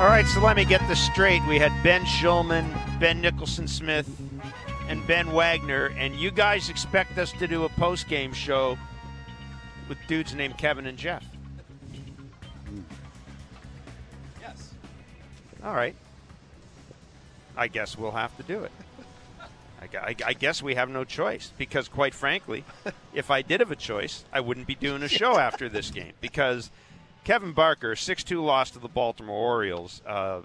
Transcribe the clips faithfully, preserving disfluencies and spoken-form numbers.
All right, so let me get this straight. We had Ben Schulman, Ben Nicholson-Smith, and Ben Wagner, and you guys expect us to do a post-game show with dudes named Kevin and Jeff. Yes. All right. I guess we'll have to do it. I, I guess we have no choice because, quite frankly, if I did have a choice, I wouldn't be doing a show after this game because Kevin Barker, six two loss to the Baltimore Orioles. Uh,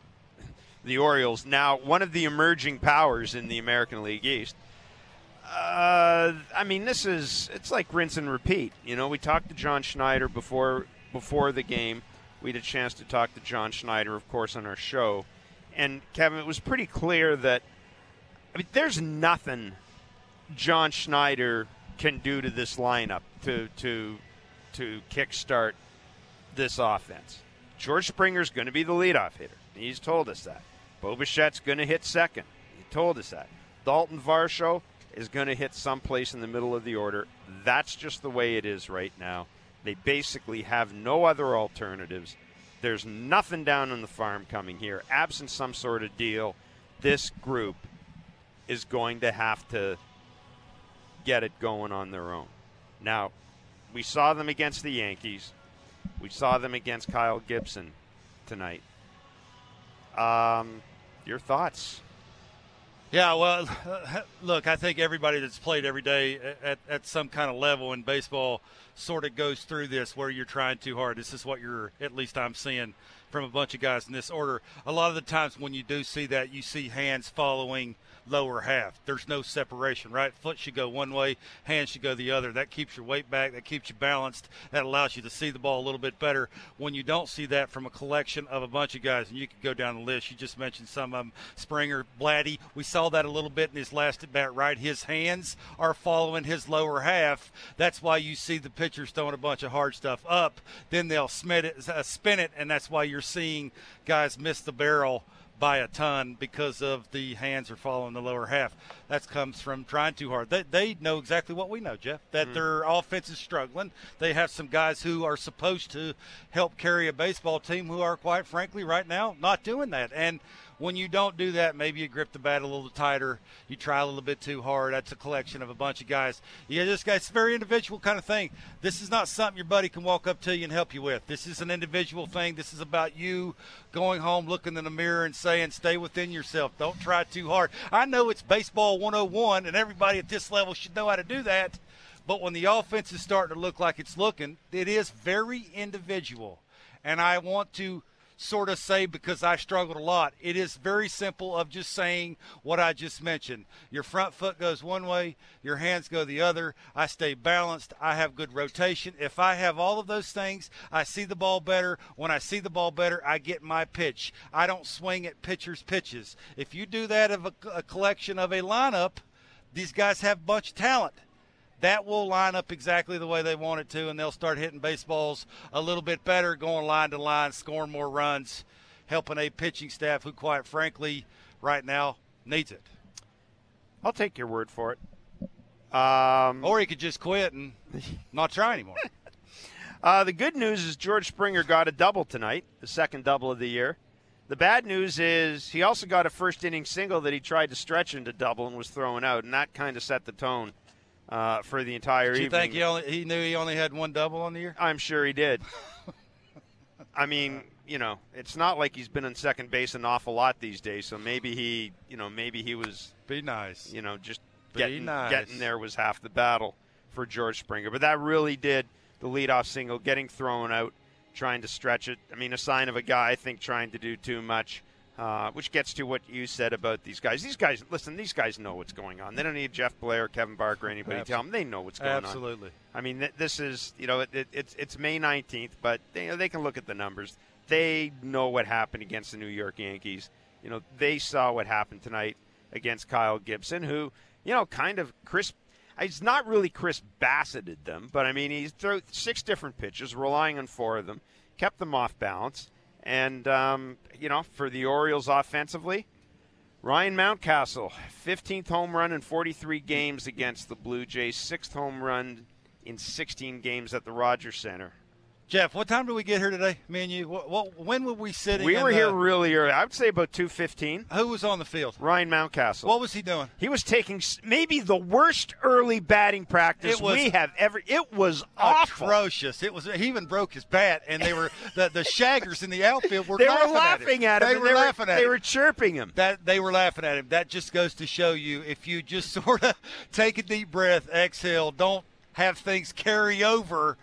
the Orioles, now one of the emerging powers in the American League East. Uh, I mean, this is it's like rinse and repeat. You know, we talked to John Schneider before before the game. We had a chance to talk to John Schneider, of course, on our show. And, Kevin, it was pretty clear that I mean, there's nothing John Schneider can do to this lineup to to to kickstart this offense. George Springer's going to be the leadoff hitter. He's told us that. Bo Bichette's going to hit second. He told us that. Dalton Varsho is going to hit someplace in the middle of the order. That's just the way it is right now. They basically have no other alternatives. There's nothing down on the farm coming here. Absent some sort of deal, this group is going to have to get it going on their own. Now, we saw them against the Yankees. We saw them against Kyle Gibson tonight. Um, your thoughts? Yeah, well, look, I think everybody that's played every day at, at some kind of level in baseball sort of goes through this where you're trying too hard. This is what you're, at least I'm seeing from a bunch of guys in this order. A lot of the times when you do see that, you see hands following lower half. There's no separation, right? Foot should go one way, hand should go the other. That keeps your weight back. That keeps you balanced. That allows you to see the ball a little bit better. When you don't see that from a collection of a bunch of guys, and you could go down the list. You just mentioned some of them. Springer, Blatty. We saw that a little bit in his last at-bat, right? His hands are following his lower half. That's why you see the pitchers throwing a bunch of hard stuff up. Then they'll spin it, uh, spin it and that's why you're seeing guys miss the barrel by a ton because of the hands are following the lower half. That comes from trying too hard. They, they know exactly what we know, Jeff, that mm-hmm. their offense is struggling. They have some guys who are supposed to help carry a baseball team who are, quite frankly, right now not doing that. And when you don't do that, maybe you grip the bat a little tighter. You try a little bit too hard. That's a collection of a bunch of guys. You just guys, it's a very individual kind of thing. This is not something your buddy can walk up to you and help you with. This is an individual thing. This is about you going home, looking in the mirror, and saying, stay within yourself. Don't try too hard. I know it's baseball one oh one, and everybody at this level should know how to do that. But when the offense is starting to look like it's looking, it is very individual. And I want to sort of say, because I struggled a lot, it is very simple of just saying what I just mentioned. Your front foot goes one way, your hands go the other. I stay balanced. I have good rotation. If I have all of those things, I see the ball better. When I see the ball better, I get my pitch. I don't swing at pitchers' pitches. If you do that of a, a collection of a lineup, these guys have a bunch of talent. That will line up exactly the way they want it to, and they'll start hitting baseballs a little bit better, going line to line, scoring more runs, helping a pitching staff who, quite frankly, right now needs it. I'll take your word for it. Um, or he could just quit and not try anymore. uh, the good news is George Springer got a double tonight, the second double of the year. The bad news is he also got a first-inning single that he tried to stretch into double and was thrown out, and that kind of set the tone Uh, for the entire evening. Do you think he, only, he knew he only had one double on the year? I'm sure he did. I mean, you know, it's not like he's been in second base an awful lot these days, so maybe he, you know, maybe he was. Be nice. You know, just getting, nice. getting there was half the battle for George Springer. But that really did, the leadoff single, getting thrown out, trying to stretch it. I mean, a sign of a guy, I think, trying to do too much. Uh, which gets to what you said about these guys. These guys, listen, these guys know what's going on. They don't need Jeff Blair, Kevin Barker, anybody Absolutely. to tell them. They know what's going Absolutely. on. Absolutely. I mean, th- this is, you know, it, it, it's it's May nineteenth, but they, you know, they can look at the numbers. They know what happened against the New York Yankees. You know, they saw what happened tonight against Kyle Gibson, who, you know, kind of Chris, he's not really Chris Bassetted them, but, I mean, he threw six different pitches, relying on four of them, kept them off balance. And, um, you know, for the Orioles offensively, Ryan Mountcastle, fifteenth home run in forty-three games against the Blue Jays, sixth home run in sixteen games at the Rogers Center. Jeff, what time do we get here today, me and you? What, what, when were we sitting? We were in the, here really early. I would say about two fifteen. Who was on the field? Ryan Mountcastle. What was he doing? He was taking maybe the worst early batting practice was, we have ever. It was awful. Atrocious. It was. He even broke his bat, and they were the, the shaggers in the outfield were, they laughing, were laughing at him. They, they were, were laughing at they him. They were chirping him. That They were laughing at him. That just goes to show you, if you just sort of take a deep breath, exhale, don't have things carry over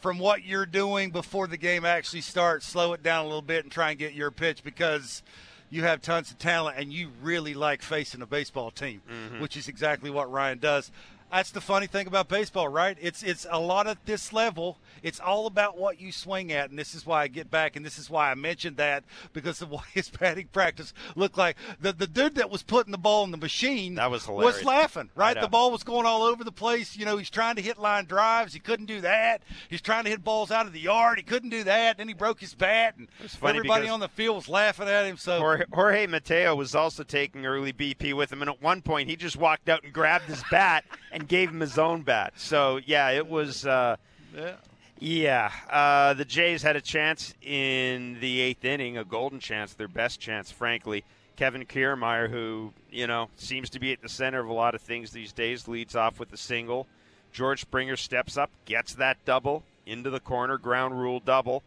from what you're doing before the game actually starts, slow it down a little bit and try and get your pitch, because you have tons of talent and you really like facing a baseball team, mm-hmm. which is exactly what Ryan does. That's the funny thing about baseball, right? It's it's a lot at this level. It's all about what you swing at, and this is why I get back, and this is why I mentioned that, because of what his batting practice looked like. The the dude that was putting the ball in the machine that was, was laughing, right? The ball was going all over the place. You know, he's trying to hit line drives. He couldn't do that. He's trying to hit balls out of the yard. He couldn't do that. Then he broke his bat, and everybody on the field was laughing at him. So Jorge, Jorge Mateo was also taking early B P with him, and at one point he just walked out and grabbed his bat and and gave him his own bat. So, yeah, it was uh, – yeah. yeah. Uh, the Jays had a chance in the eighth inning, a golden chance, their best chance, frankly. Kevin Kiermaier, who, you know, seems to be at the center of a lot of things these days, leads off with a single. George Springer steps up, gets that double, into the corner, ground rule double.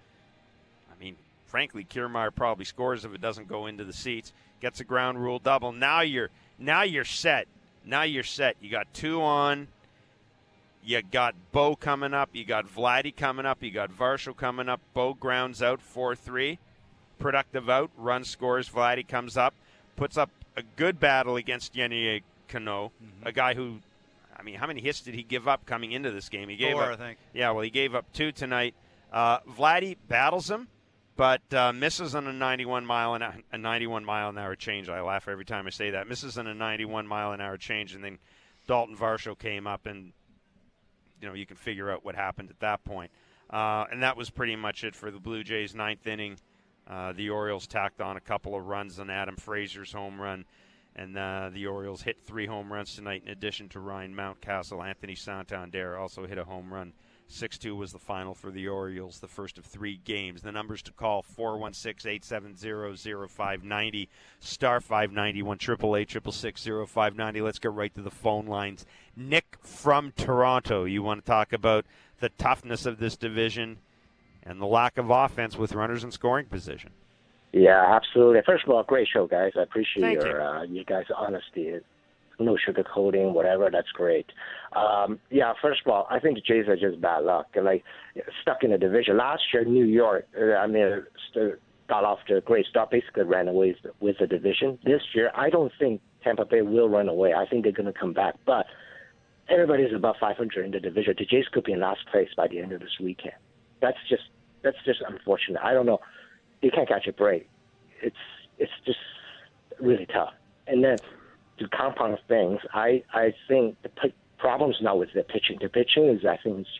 I mean, frankly, Kiermaier probably scores if it doesn't go into the seats. Gets a ground rule double. Now you're now you're set. Now you're set. You got two on. You got Bo coming up. You got Vladdy coming up. You got Varsho coming up. Bo grounds out four three. Productive out. Run scores. Vladdy comes up. Puts up a good battle against Yennier Cano, mm-hmm. a guy who, I mean, how many hits did he give up coming into this game? He gave Four, up, I think. Yeah, well, he gave up two tonight. Uh, Vladdy battles him, but uh, misses on a ninety-one mile an hour change. I laugh every time I say that. Misses on a ninety-one mile an hour change, and then Dalton Varsho came up, and you know you can figure out what happened at that point. Uh, and that was pretty much it for the Blue Jays. Ninth inning, uh, the Orioles tacked on a couple of runs on Adam Frazier's home run, and uh, the Orioles hit three home runs tonight in addition to Ryan Mountcastle. Anthony Santander also hit a home run. six two was the final for the Orioles, the first of three games. The numbers to call, four one six, eight seven zero, zero five nine zero, star five ninety, one triple eight, six six six, zero five nine zero. Let's get right to the phone lines. Nick from Toronto, you want to talk about the toughness of this division and the lack of offense with runners in scoring position. Yeah, absolutely. First of all, great show, guys. I appreciate Thank your you. uh, you guys' honesty. No sugarcoating, whatever, that's great. Um, yeah, first of all, I think the Jays are just bad luck. Like, stuck in a division. Last year, New York, uh, I mean, got off to a great start, basically ran away with the division. This year, I don't think Tampa Bay will run away. I think they're going to come back. But everybody's above five hundred in the division. The Jays could be in last place by the end of this weekend. That's just that's just unfortunate. I don't know. You can't catch a break. It's, it's just really tough. And then to compound things, I, I think the p- problem's not with the pitching. The pitching is, I think, it's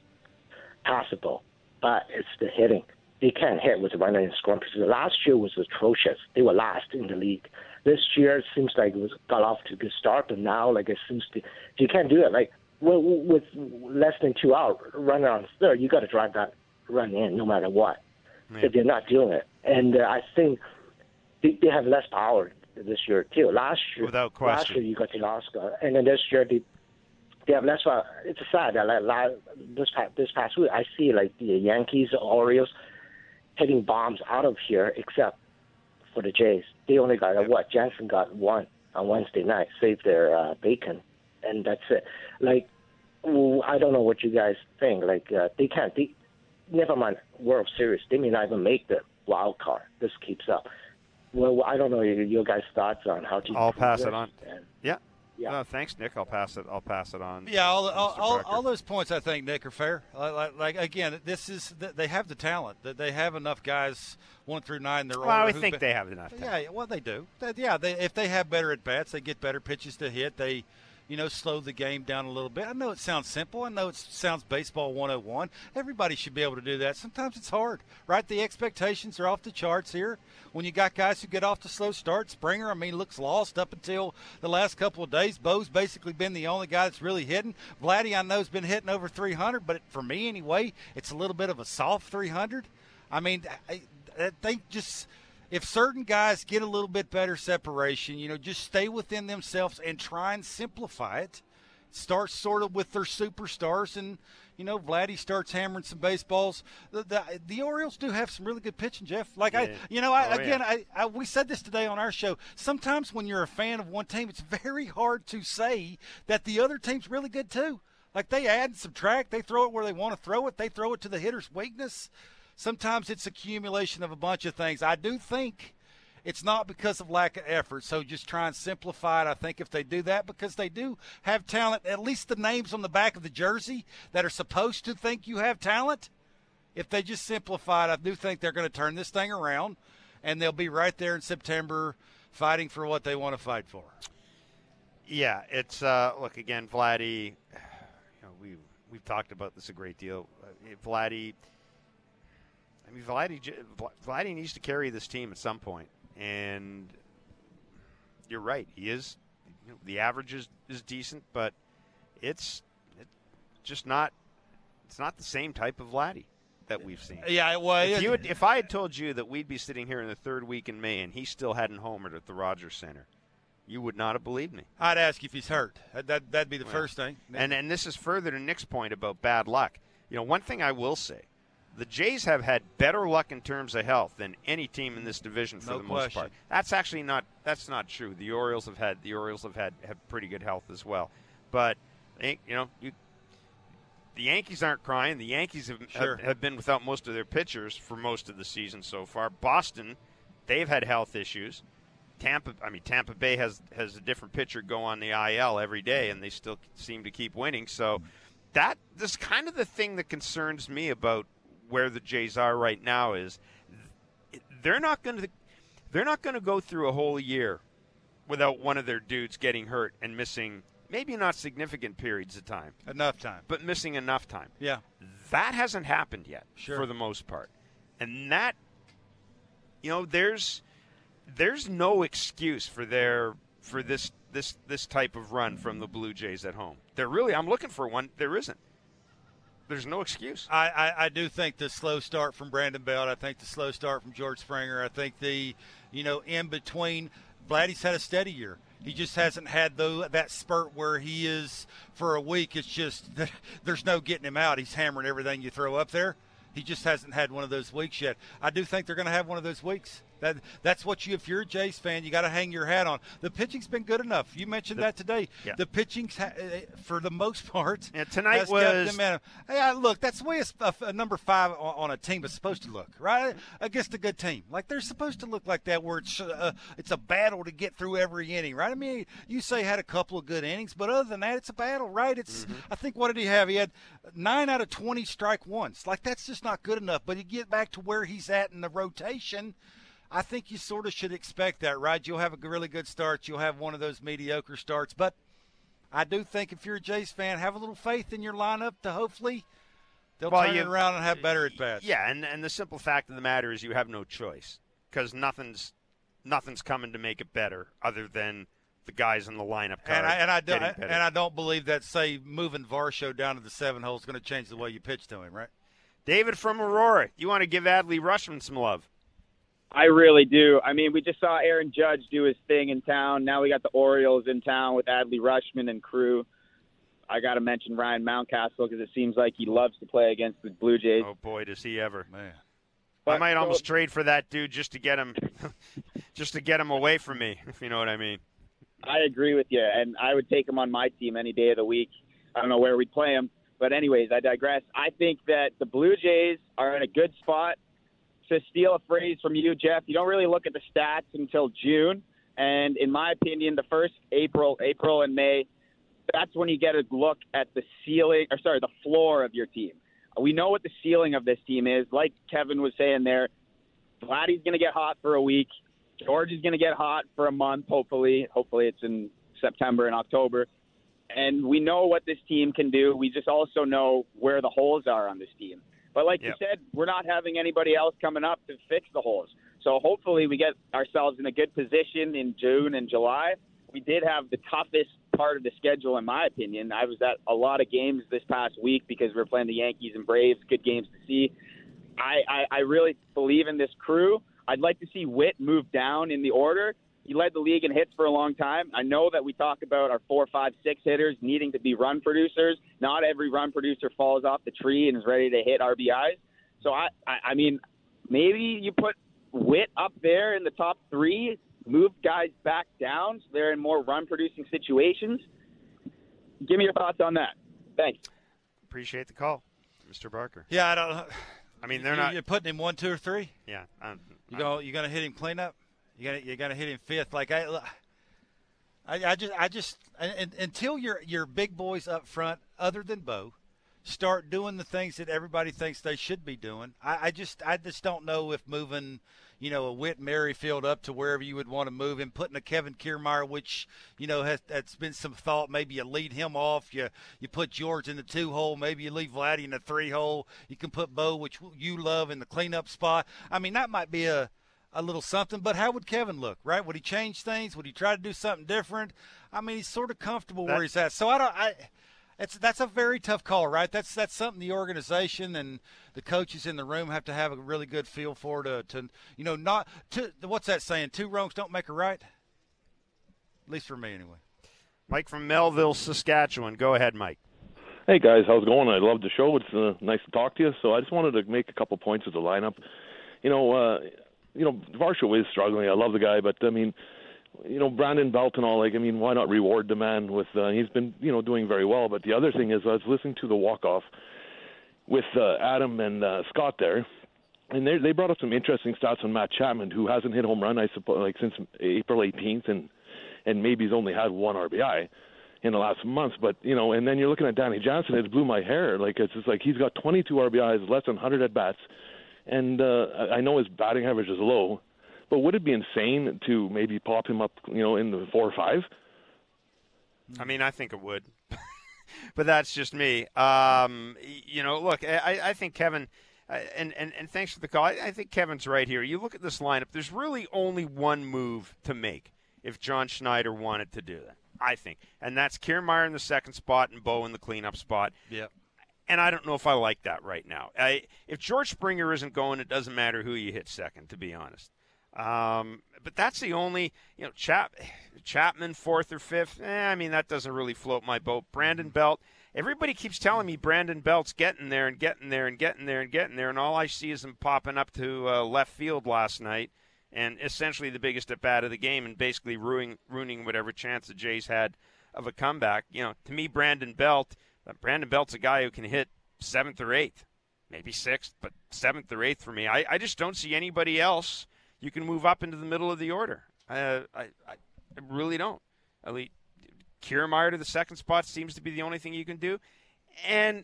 passable, but it's the hitting. They can't hit with the runner in scoring position. Last year was atrocious. They were last in the league. This year it seems like it was got off to a good start, but now like it seems to you can't do it. Like well, with less than two out, runner on third, you got to drive that run in no matter what. Man. If they're not doing it, and uh, I think they, they have less power this year too. Last year, without question, last year you got Teoscar, and then this year they, they have less. Uh, it's sad that like last, this past, this past week I see like the Yankees, Orioles hitting bombs out of here, except for the Jays. They only got uh, what Jansen got one on Wednesday night, saved their uh, bacon, and that's it. Like I don't know what you guys think. Like uh, they can't. They never mind World Series. They may not even make the wild card. This keeps up. Well, I don't know your guys' thoughts on how to. I'll pass it on. And, yeah. Yeah. No, thanks, Nick. I'll pass it. I'll pass it on. Yeah. All all, all, all those points, I think, Nick, are fair. Like, like, like again, this is they have the talent. That they have enough guys one through nine. Their own. Well, I think been, they have enough talent. Yeah. Well, they do. They, yeah. They, if they have better at bats, they get better pitches to hit. They. you know, slow the game down a little bit. I know it sounds simple. I know it sounds baseball one oh one. Everybody should be able to do that. Sometimes it's hard, right? The expectations are off the charts here. When you got guys who get off to slow starts, Springer, I mean, looks lost up until the last couple of days. Bo's basically been the only guy that's really hitting. Vladdy, I know, has been hitting over three hundred, but for me anyway, it's a little bit of a soft three hundred. I mean, I, I think just – if certain guys get a little bit better separation, you know, just stay within themselves and try and simplify it. Start sort of with their superstars, and, you know, Vladdy starts hammering some baseballs. The, the, the Orioles do have some really good pitching, Jeff. Like, yeah. I, you know, I, oh, again, yeah. I, I we said this today on our show. Sometimes when you're a fan of one team, it's very hard to say that the other team's really good too. Like, they add and subtract. They throw it where they want to throw it. They throw it to the hitter's weakness. Sometimes it's accumulation of a bunch of things. I do think it's not because of lack of effort, so just try and simplify it. I think if they do that, because they do have talent, at least the names on the back of the jersey that are supposed to think you have talent, if they just simplify it, I do think they're going to turn this thing around, and they'll be right there in September fighting for what they want to fight for. Yeah, it's uh, – look, again, Vladdy, you know, we, we've talked about this a great deal. Vladdy – I mean, Vladdy, Vladdy needs to carry this team at some point, and you're right. He is, you know, the average is, is decent, but it's, it's just not. It's not the same type of Vladdy that we've seen. Yeah, well, if, you had, if I had told you that we'd be sitting here in the third week in May and he still hadn't homered at the Rogers Center, you would not have believed me. I'd ask you if he's hurt. That, that that'd be the well, first thing. And and this is further to Nick's point about bad luck. You know, one thing I will say. The Jays have had better luck in terms of health than any team in this division for no the most question. part. That's actually not that's not true. The Orioles have had the Orioles have had have pretty good health as well. But you know, you, the Yankees aren't crying. The Yankees have, sure. have have been without most of their pitchers for most of the season so far. Boston, they've had health issues. Tampa, I mean Tampa Bay has has a different pitcher go on the I L every day, and they still seem to keep winning. So that that's kind of the thing that concerns me about where the Jays are right now is they're not going to they're not going to go through a whole year without one of their dudes getting hurt and missing maybe not significant periods of time. Enough time. But missing enough time. Yeah. That hasn't happened yet sure. for the most part. And that, you know, there's there's no excuse for their for this this this type of run from the Blue Jays at home. They're really I'm looking for one. There isn't. There's no excuse. I, I, I do think the slow start from Brandon Belt. I think the slow start from George Springer. I think the, you know, in between, Vladdy's had a steady year. He just hasn't had the, that spurt where he is for a week. It's just there's no getting him out. He's hammering everything you throw up there. He just hasn't had one of those weeks yet. I do think they're going to have one of those weeks. That That's what you, if you're a Jays fan, you got to hang your hat on. The pitching's been good enough. You mentioned the, that today. Yeah. The pitching's, ha- for the most part, yeah, tonight was. Hey, I, look, that's the way a, a number five on, on a team is supposed to look, right? Against a good team. Like, they're supposed to look like that where it's, uh, it's a battle to get through every inning, right? I mean, you say had a couple of good innings, but other than that, it's a battle, right? It's. Mm-hmm. I think, what did he have? He had nine out of twenty strike ones. Like, that's just not good enough. But you get back to where he's at in the rotation, I think you sort of should expect that, right? You'll have a really good start. You'll have one of those mediocre starts. But I do think if you're a Jays fan, have a little faith in your lineup to hopefully they'll well, turn you, it around and have better at-bats. Yeah, and, and the simple fact of the matter is you have no choice because nothing's nothing's coming to make it better other than the guys in the lineup card. And I, and I, do, I, and I don't believe that, say, moving Varsho down to the seven hole is going to change the way you pitch to him, right? David from Aurora, you want to give Adley Rutschman some love? I really do. I mean, we just saw Aaron Judge do his thing in town. Now we got the Orioles in town with Adley Rutschman and crew. I got to mention Ryan Mountcastle because it seems like he loves to play against the Blue Jays. Oh, boy, does he ever. Man. But, I might so, almost trade for that dude just to get him just to get him away from me, if you know what I mean. I agree with you, and I would take him on my team any day of the week. I don't know where we'd play him. But anyways, I digress. I think that the Blue Jays are in a good spot. To steal a phrase from you, Jeff, you don't really look at the stats until June. And in my opinion, the first April, April and May, that's when you get a look at the ceiling, or sorry, the floor of your team. We know what the ceiling of this team is. Like Kevin was saying there, Vladdy's going to get hot for a week. George is going to get hot for a month, hopefully. Hopefully it's in September and October. and we know what this team can do. We just also know where the holes are on this team. But like yep. you said, we're not having anybody else coming up to fix the holes. So hopefully we get ourselves in a good position in June and July. We did have the toughest part of the schedule, in my opinion. I was at a lot of games this past week because we were playing the Yankees and Braves, good games to see. I, I, I really believe in this crew. I'd like to see Witt move down in the order. He led the league in hits for a long time. I know that we talk about our four, five, six hitters needing to be run producers. Not every run producer falls off the tree and is ready to hit R B Is. So, I, I, I mean, maybe you put Witt up there in the top three, move guys back down so they're in more run-producing situations. Give me your thoughts on that. Thanks. Appreciate the call, Mister Barker. Yeah, I don't know. I mean, they're you, not. You're putting him one, two, or three? Yeah. I'm, you go, you're going to hit him cleanup? You got you got to hit him fifth. Like I, I, I just I just and, until your your big boys up front, other than Bo, start doing the things that everybody thinks they should be doing. I, I just I just don't know if moving, you know, a Whit Merrifield up to wherever you would want to move and putting a Kevin Kiermaier, which you know has that's been some thought. Maybe you lead him off. You you put George in the two hole. Maybe you leave Vladdy in the three hole. You can put Bo, which you love, in the cleanup spot. I mean, that might be a a little something, but how would Kevin look, right? Would he change things? Would he try to do something different? I mean, he's sort of comfortable that, where he's at. So I don't. I, it's that's a very tough call, right? That's that's something the organization and the coaches in the room have to have a really good feel for. To, to you know, not to what's that saying? Two wrongs don't make a right. At least for me, anyway. Mike from Melville, Saskatchewan. Go ahead, Mike. Hey guys, how's it going? I love the show. It's uh, nice to talk to you. So I just wanted to make a couple points of the lineup. You know. Uh, You know, Varsho is struggling. I love the guy, but I mean, you know, Brandon Belt and all. Like, I mean, why not reward the man with? Uh, he's been, you know, doing very well. But the other thing is, I was listening to the walk off with uh, Adam and uh, Scott there, and they they brought up some interesting stats on Matt Chapman, who hasn't hit home run, I suppose, like since April eighteenth, and and maybe he's only had one R B I in the last month. But you know, and then you're looking at Danny Jansen. It blew my hair. Like it's just like he's got twenty-two R B Is, less than one hundred at bats. And uh, I know his batting average is low, but would it be insane to maybe pop him up, you know, in the four or five? I mean, I think it would, but that's just me. Um, you know, look, I, I think Kevin, and, and, and thanks for the call. I, I think Kevin's right here. You look at this lineup, there's really only one move to make if John Schneider wanted to do that, I think. And that's Kiermaier in the second spot and Bo in the cleanup spot. Yeah. And I don't know if I like that right now. I, if George Springer isn't going, it doesn't matter who you hit second, to be honest. Um, but that's the only, you know, Chap, Chapman fourth or fifth. Eh, I mean, that doesn't really float my boat. Brandon Belt. Everybody keeps telling me Brandon Belt's getting there and getting there and getting there and getting there, and all I see is him popping up to uh, left field last night and essentially the biggest at bat of the game and basically ruining ruining whatever chance the Jays had of a comeback. You know, to me, Brandon Belt. Brandon Belt's a guy who can hit seventh or eighth, maybe sixth, but seventh or eighth for me. I, I just don't see anybody else you can move up into the middle of the order. Uh, I, I really don't. At least Kiermaier to the second spot seems to be the only thing you can do. And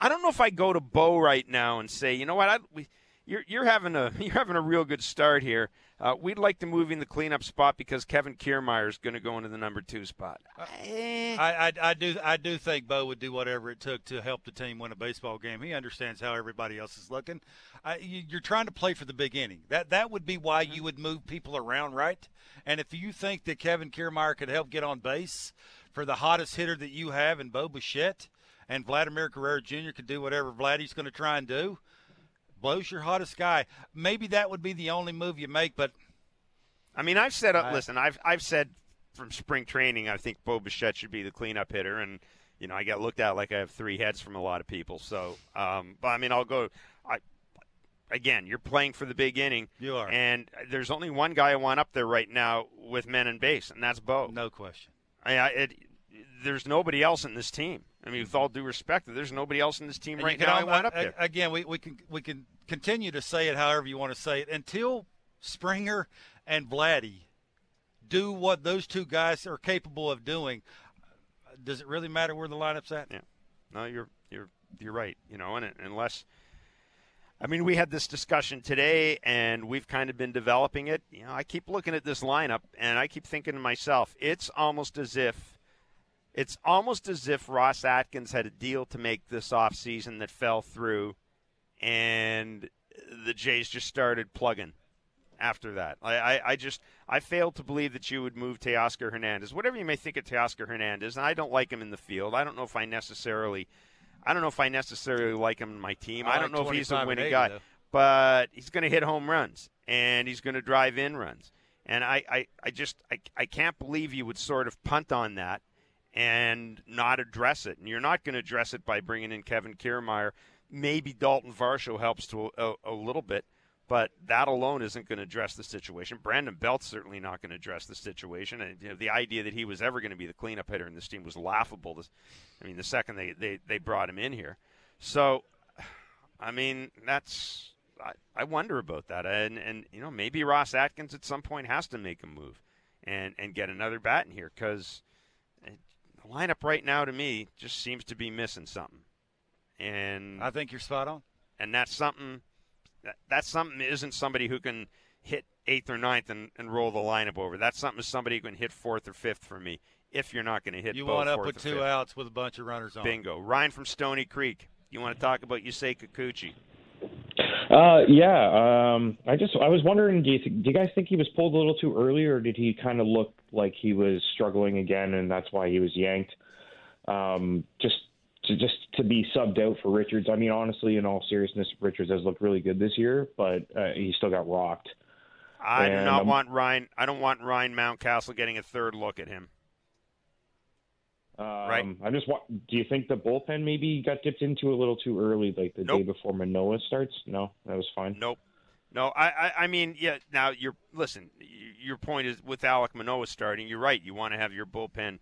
I don't know if I go to Bo right now and say, you know what, I, we, you're you're having a you're having a real good start here. Uh, we'd like to move in the cleanup spot because Kevin Kiermaier is going to go into the number two spot. Uh, I, I, I do I do think Bo would do whatever it took to help the team win a baseball game. He understands how everybody else is looking. I, you're trying to play for the big inning. That that would be why you would move people around, right? And if you think that Kevin Kiermaier could help get on base for the hottest hitter that you have in Bo Bichette and Vladimir Guerrero Junior could do whatever Vladdy's going to try and do, blows your hottest guy. Maybe that would be the only move you make, but I mean, I've said up. Listen, I've I've said from spring training, I think Bo Bichette should be the cleanup hitter, and you know, I got looked at like I have three heads from a lot of people. So, um, but I mean, I'll go. I again, you're playing for the big inning. You are, and there's only one guy I want up there right now with men in base, and that's Bo. No question. I, I it, there's nobody else in this team. I mean, with all due respect, there's nobody else in this team and right now. I went up there. Again, we, we can we can continue to say it however you want to say it until Springer and Vladdy do what those two guys are capable of doing. Does it really matter where the lineup's at? Yeah, no, you're you're you're right. You know, and unless, I mean, we had this discussion today, and we've kind of been developing it. You know, I keep looking at this lineup, and I keep thinking to myself, it's almost as if It's almost as if Ross Atkins had a deal to make this offseason that fell through, and the Jays just started plugging after that. I, I, I just I fail to believe that you would move Teoscar Hernandez. Whatever you may think of Teoscar Hernandez, and I don't like him in the field. I don't know if I necessarily I don't know if I necessarily like him in my team. I, I don't like know if he's a winning guy. Though. But he's going to hit home runs, and he's going to drive in runs. And I, I, I just I, I can't believe you would sort of punt on that and not address it. And you're not going to address it by bringing in Kevin Kiermaier. Maybe Dalton Varsho helps to a, a little bit, but that alone isn't going to address the situation. Brandon Belt's certainly not going to address the situation. And you know, the idea that he was ever going to be the cleanup hitter in this team was laughable. I mean, the second they, they, they brought him in here. So, I mean, that's I, I wonder about that. And, and, you know, maybe Ross Atkins at some point has to make a move and, and get another bat in here because the lineup right now to me just seems to be missing something. And I think you're spot on. And that's something that, that something isn't somebody who can hit eighth or ninth and, and roll the lineup over. That's something somebody who can hit fourth or fifth for me if you're not going to hit you both. You want up with two fifth. outs with a bunch of runners on. Bingo. Ryan from Stony Creek, you want to talk about Yusei Kikuchi? Uh, yeah, um, I just I was wondering, do you, th- do you guys think he was pulled a little too early, or did he kind of look like he was struggling again, and that's why he was yanked? Um, just to just to be subbed out for Richards. I mean, honestly, in all seriousness, Richards has looked really good this year, but uh, he still got rocked. I and do not I'm, want Ryan. I don't want Ryan Mountcastle getting a third look at him. Um, right. I'm just. Do you think the bullpen maybe got dipped into a little too early, like the nope. day before Manoah starts? No, that was fine. Nope. No, I. I, I mean, yeah. Now you're listen. Your point is with Alec Manoah starting, you're right. You want to have your bullpen.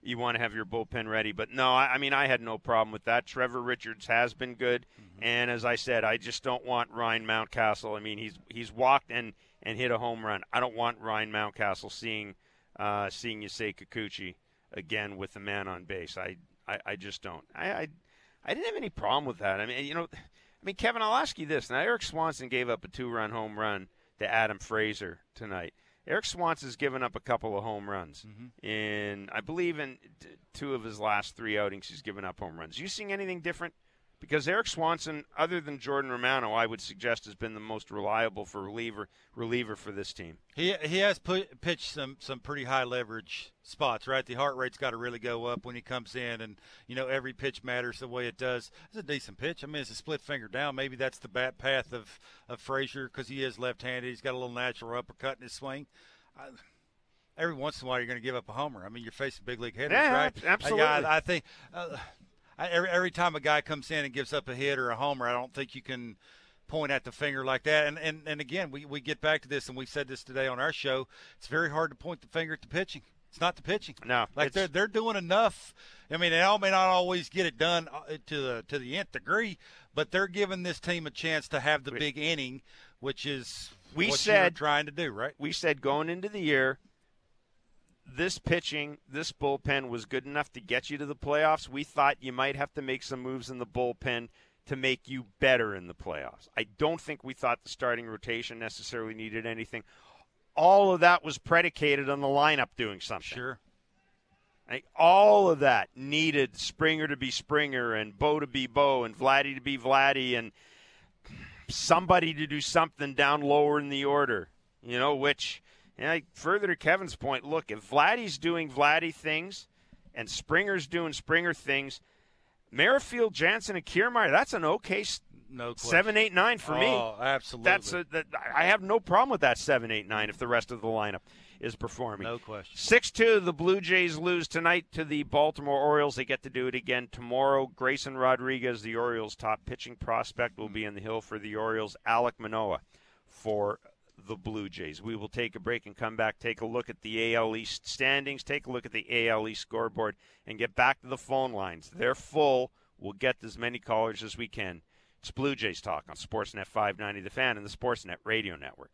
You want to have your bullpen ready. But no, I, I mean, I had no problem with that. Trevor Richards has been good, mm-hmm. and as I said, I just don't want Ryan Mountcastle. I mean, he's he's walked and and hit a home run. I don't want Ryan Mountcastle seeing uh, seeing Yusei Kikuchi again with the man on base. I, I, I just don't. I, I I didn't have any problem with that. I mean, you know, I mean, Kevin, I'll ask you this. Now, Eric Swanson gave up a two-run home run to Adam Frazier tonight. Eric Swanson's given up a couple of home runs. Mm-hmm. In, I believe in t- two of his last three outings, he's given up home runs. You seeing anything different? Because Eric Swanson, other than Jordan Romano, I would suggest has been the most reliable for reliever reliever for this team. He he has put, pitched some, some pretty high leverage spots, right? The heart rate's got to really go up when he comes in, and you know every pitch matters the way it does. It's a decent pitch. I mean, it's a split finger down. Maybe that's the bat path of of Frazier because he is left-handed. He's got a little natural uppercut in his swing. I, every once in a while, you're going to give up a homer. I mean, you're facing big league hitters, yeah, right? Absolutely. I, I think. Uh, I, every, every time a guy comes in and gives up a hit or a homer, I don't think you can point at the finger like that. And, and, and again, we, we get back to this, and we said this today on our show. It's very hard to point the finger at the pitching. It's not the pitching. No. Like, they're, they're doing enough. I mean, they all may not always get it done to the to the nth degree, but they're giving this team a chance to have the big inning, which is we what said, you're trying to do, right? We said going into the year, this pitching, this bullpen was good enough to get you to the playoffs. We thought you might have to make some moves in the bullpen to make you better in the playoffs. I don't think we thought the starting rotation necessarily needed anything. All of that was predicated on the lineup doing something. Sure. Like, all of that needed Springer to be Springer and Bo to be Bo and Vladdy to be Vladdy and somebody to do something down lower in the order, you know, which – and further to Kevin's point, look, if Vladdy's doing Vladdy things and Springer's doing Springer things, Merrifield, Jansen, and Kiermaier, that's an okay no seven eight nine for oh, me. Oh, absolutely. That's a, that, I have no problem with that seven eight nine if the rest of the lineup is performing. No question. six two, the Blue Jays lose tonight to the Baltimore Orioles. They get to do it again tomorrow. Grayson Rodriguez, the Orioles' top pitching prospect, will be in the hill for the Orioles. Alec Manoah for the Blue Jays. We will take a break and come back, take a look at the A L East standings, take a look at the A L East scoreboard, and get back to the phone lines. They're full. We'll get as many callers as we can. It's Blue Jays Talk on Sportsnet five ninety The Fan and the Sportsnet Radio Network.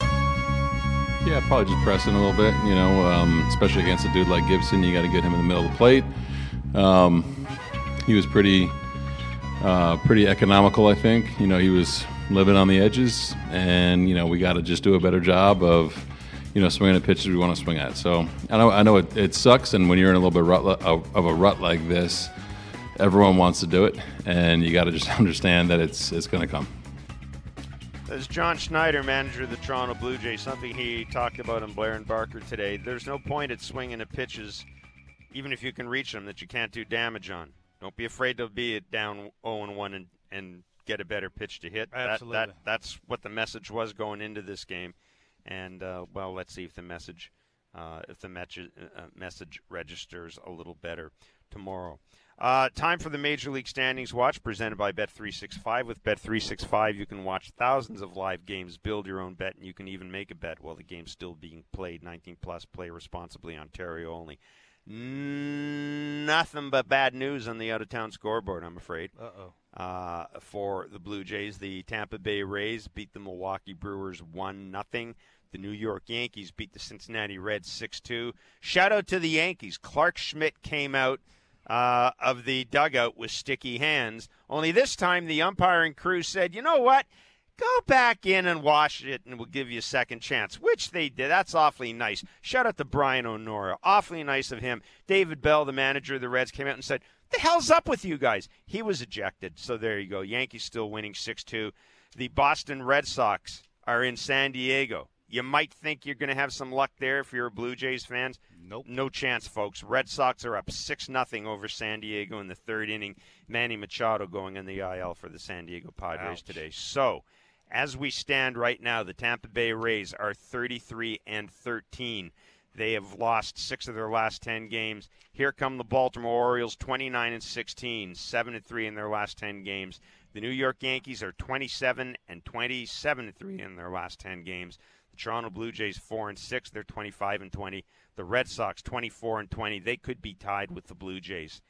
Yeah, probably just pressing a little bit, you know, um, especially against a dude like Gibson. You got to get him in the middle of the plate. Um, he was pretty, uh, pretty economical, I think. You know, he was living on the edges, and you know we got to just do a better job of you know, swinging at pitches we want to swing at. So I know I know it, it sucks, and when you're in a little bit rut, of a rut like this, everyone wants to do it, and you got to just understand that it's it's going to come. As John Schneider, manager of the Toronto Blue Jays, something he talked about in Blair and Barker today, there's no point at swinging at pitches, even if you can reach them, that you can't do damage on. Don't be afraid to be down oh and one and, and get a better pitch to hit. Absolutely. That, that, that's what the message was going into this game. And, uh, well, let's see if the message uh, if the match, uh, message registers a little better tomorrow. Uh, time for the Major League Standings Watch, presented by Bet three sixty-five. With Bet three sixty-five, you can watch thousands of live games, build your own bet, and you can even make a bet while the game's still being played. nineteen plus, play responsibly, Ontario only. Nothing but bad news on the out-of-town scoreboard, I'm afraid. Uh-oh. Uh, for the Blue Jays, the Tampa Bay Rays beat the Milwaukee Brewers one nothing. The New York Yankees beat the Cincinnati Reds six two. Shout out to the Yankees. Clark Schmidt came out uh, of the dugout with sticky hands. Only this time the umpiring crew said, you know what? Go back in and wash it, and we'll give you a second chance, which they did. That's awfully nice. Shout out to Brian O'Nora. Awfully nice of him. David Bell, the manager of the Reds, came out and said, the hell's up with you guys? He was ejected. So there you go. Yankees still winning six two. The Boston Red Sox are in San Diego. You might think you're going to have some luck there if you're a Blue Jays fan. Nope. No chance, folks. Red Sox are up six nothing over San Diego in the third inning. Manny Machado going in the I L for the San Diego Padres Ouch. Today. So, as we stand right now, the Tampa Bay Rays are thirty-three and thirteen. They have lost six of their last ten games. Here come the Baltimore Orioles, twenty-nine and sixteen, seven and three in their last ten games. The New York Yankees are twenty-seven and twenty, seven and three in their last ten games. The Toronto Blue Jays four and six, they're twenty-five and twenty. The Red Sox twenty-four and twenty. They could be tied with the Blue Jays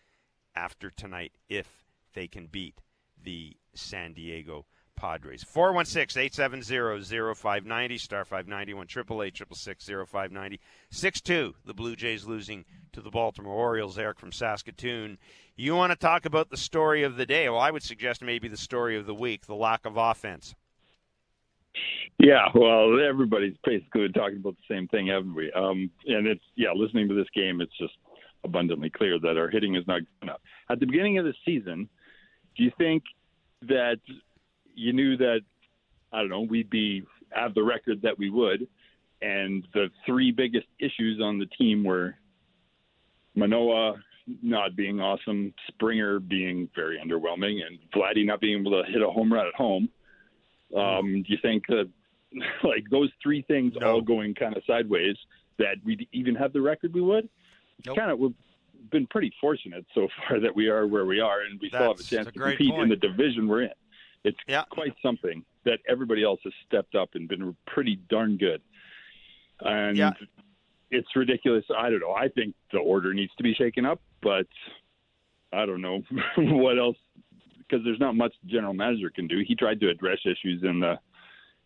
after tonight if they can beat the San Diego Padres. four one six, eight seven zero, zero five nine zero, star five ninety, one triple eight, six six six, zero five nine zero. six two, the Blue Jays losing to the Baltimore Orioles. Eric from Saskatoon, you want to talk about the story of the day? Well, I would suggest maybe the story of the week, the lack of offense. Yeah, well, everybody's basically talking about the same thing, haven't we? Um, and it's, yeah, listening to this game, it's just abundantly clear that our hitting is not good enough. At the beginning of the season, do you think that you knew that, I don't know, we'd be have the record that we would, and the three biggest issues on the team were Manoah not being awesome, Springer being very underwhelming, and Vladdy not being able to hit a home run at home? Um, do you think that, like, those three things no. all going kind of sideways, that we'd even have the record we would? Nope. Kind of, we've been pretty fortunate so far that we are where we are, and we That's still have a chance a to compete point. in the division we're in. It's yeah. quite something that everybody else has stepped up and been pretty darn good. And yeah. it's ridiculous. I don't know. I think the order needs to be shaken up, but I don't know what else, because there's not much the general manager can do. He tried to address issues in the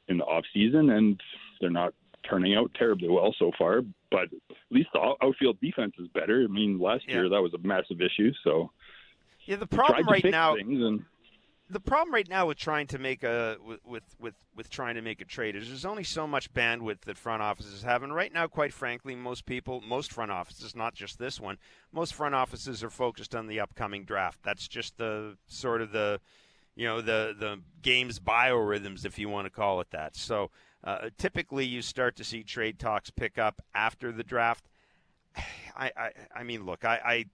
in the off season, and they're not turning out terribly well so far. But at least the outfield defense is better. I mean, last yeah. year that was a massive issue. So yeah, the problem right now. The problem right now with trying to make a with, with with trying to make a trade is there's only so much bandwidth that front offices have, and right now, quite frankly, most people, most front offices, not just this one, most front offices are focused on the upcoming draft. That's just the sort of the, you know, the the game's biorhythms, if you want to call it that. So uh, typically, you start to see trade talks pick up after the draft. I I, I mean, look, I. I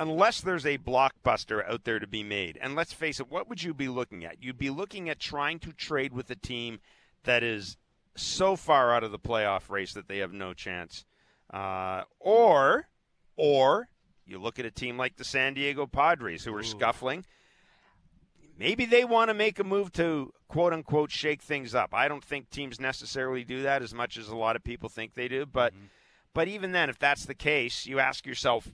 Unless there's a blockbuster out there to be made. And let's face it, what would you be looking at? You'd be looking at trying to trade with a team that is so far out of the playoff race that they have no chance. Uh, or or you look at a team like the San Diego Padres who are Ooh. scuffling. Maybe they want to make a move to, quote-unquote, shake things up. I don't think teams necessarily do that as much as a lot of people think they do. But, mm-hmm. but even then, if that's the case, you ask yourself,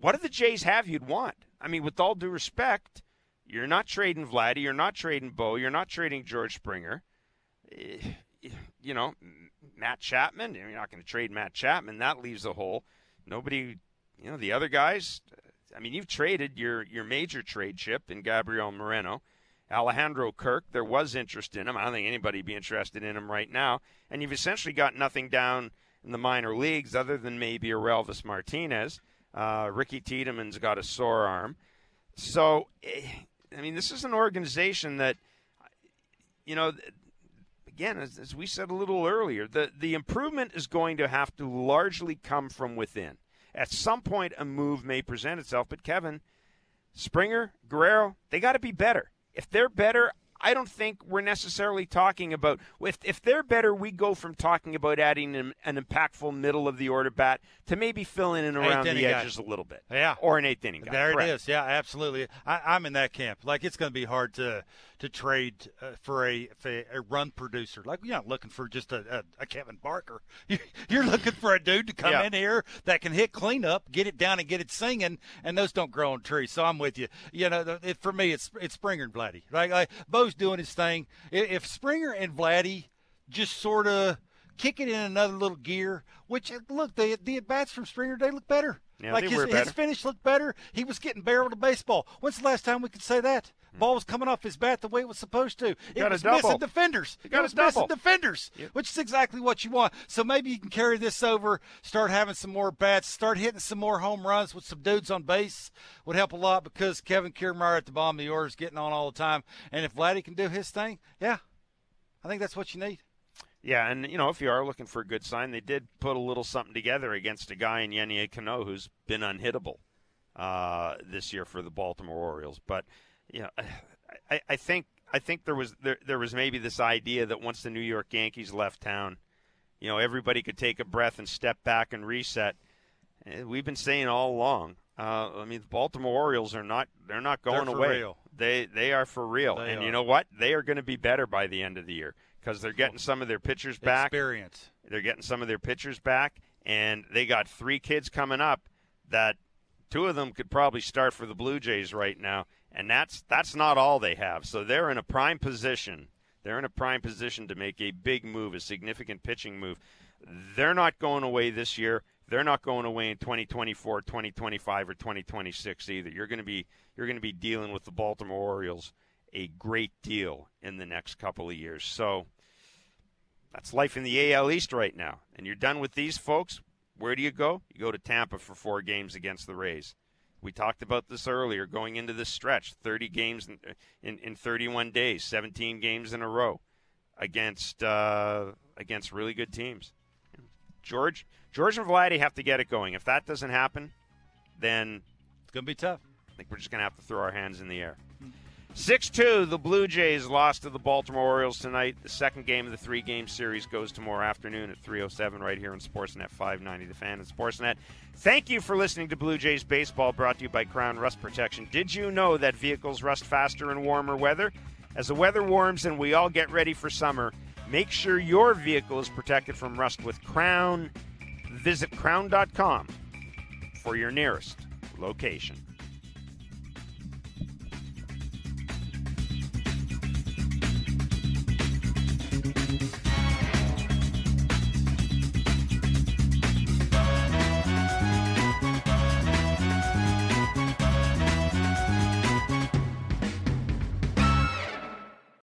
what do the Jays have you'd want? I mean, with all due respect, you're not trading Vladdy, you're not trading Bo, you're not trading George Springer. You know, Matt Chapman, you're not going to trade Matt Chapman. That leaves a hole. Nobody, you know, the other guys, I mean, you've traded your, your major trade chip in Gabriel Moreno. Alejandro Kirk, there was interest in him. I don't think anybody would be interested in him right now. And you've essentially got nothing down in the minor leagues other than maybe Aurelvis Martinez. Uh, Ricky Tiedemann's got a sore arm. So, I mean, this is an organization that, you know, again, as, as we said a little earlier, the, the improvement is going to have to largely come from within. At some point, a move may present itself. But, Kevin, Springer, Guerrero, they got to be better. If they're better, I don't think we're necessarily talking about – if if they're better, we go from talking about adding an, an impactful middle-of-the-order bat to maybe filling in around the edges guy. a little bit. Yeah. Or an eighth inning guy. There Correct. It is. Yeah, absolutely. I, I'm in that camp. Like, it's going to be hard to to trade uh, for, a, for a run producer. Like, you're not looking for just a, a, a Kevin Barker. You're looking for a dude to come yeah. in here that can hit cleanup, get it down and get it singing, and those don't grow on trees. So I'm with you. You know, it, for me, it's it's Springer and Vladdy. Like, like Bo's doing his thing. If Springer and Vladdy just sort of kick it in another little gear, which, look, the, the at-bats from Springer, they look better. Yeah, like his, better. his finish looked better. He was getting barreled to baseball. When's the last time we could say that? Ball was coming off his bat the way it was supposed to. It was double. missing defenders. It was double. missing defenders, yep. which is exactly what you want. So maybe you can carry this over, start having some more bats, start hitting some more home runs with some dudes on base would help a lot, because Kevin Kiermaier at the bottom of the order is getting on all the time. And if Vladdy can do his thing, yeah, I think that's what you need. Yeah, and, you know, if you are looking for a good sign, they did put a little something together against a guy in Yennier Cano who's been unhittable uh, this year for the Baltimore Orioles. But, you know, I, I think I think there was there, there was maybe this idea that once the New York Yankees left town, you know, everybody could take a breath and step back and reset. We've been saying all along, uh, I mean, the Baltimore Orioles are not they're not going they're for away. Real. They they are for real. They and are. You know what? They are going to be better by the end of the year. Because they're getting some of their pitchers back. Experience. They're getting some of their pitchers back, and they got three kids coming up that two of them could probably start for the Blue Jays right now, and that's that's not all they have. So they're in a prime position. They're in a prime position to make a big move, a significant pitching move. They're not going away this year. They're not going away in twenty twenty-four, twenty twenty-five, or twenty twenty-six either. You're going to be you're going to be dealing with the Baltimore Orioles a great deal in the next couple of years. So that's life in the A L East right now. And you're done with these folks, where do you go? You go to Tampa for four games against the Rays. We talked about this earlier, going into this stretch, thirty games in, in, in thirty-one days, seventeen games in a row against uh, against really good teams. George, George and Vladdy have to get it going. If that doesn't happen, then it's going to be tough. I think we're just going to have to throw our hands in the air. six two, the Blue Jays lost to the Baltimore Orioles tonight. The second game of the three-game series goes tomorrow afternoon at three oh seven right here on Sportsnet five ninety, The Fan and Sportsnet. Thank you for listening to Blue Jays Baseball, brought to you by Crown Rust Protection. Did you know that vehicles rust faster in warmer weather? As the weather warms and we all get ready for summer, make sure your vehicle is protected from rust with Crown. Visit crown dot com for your nearest location.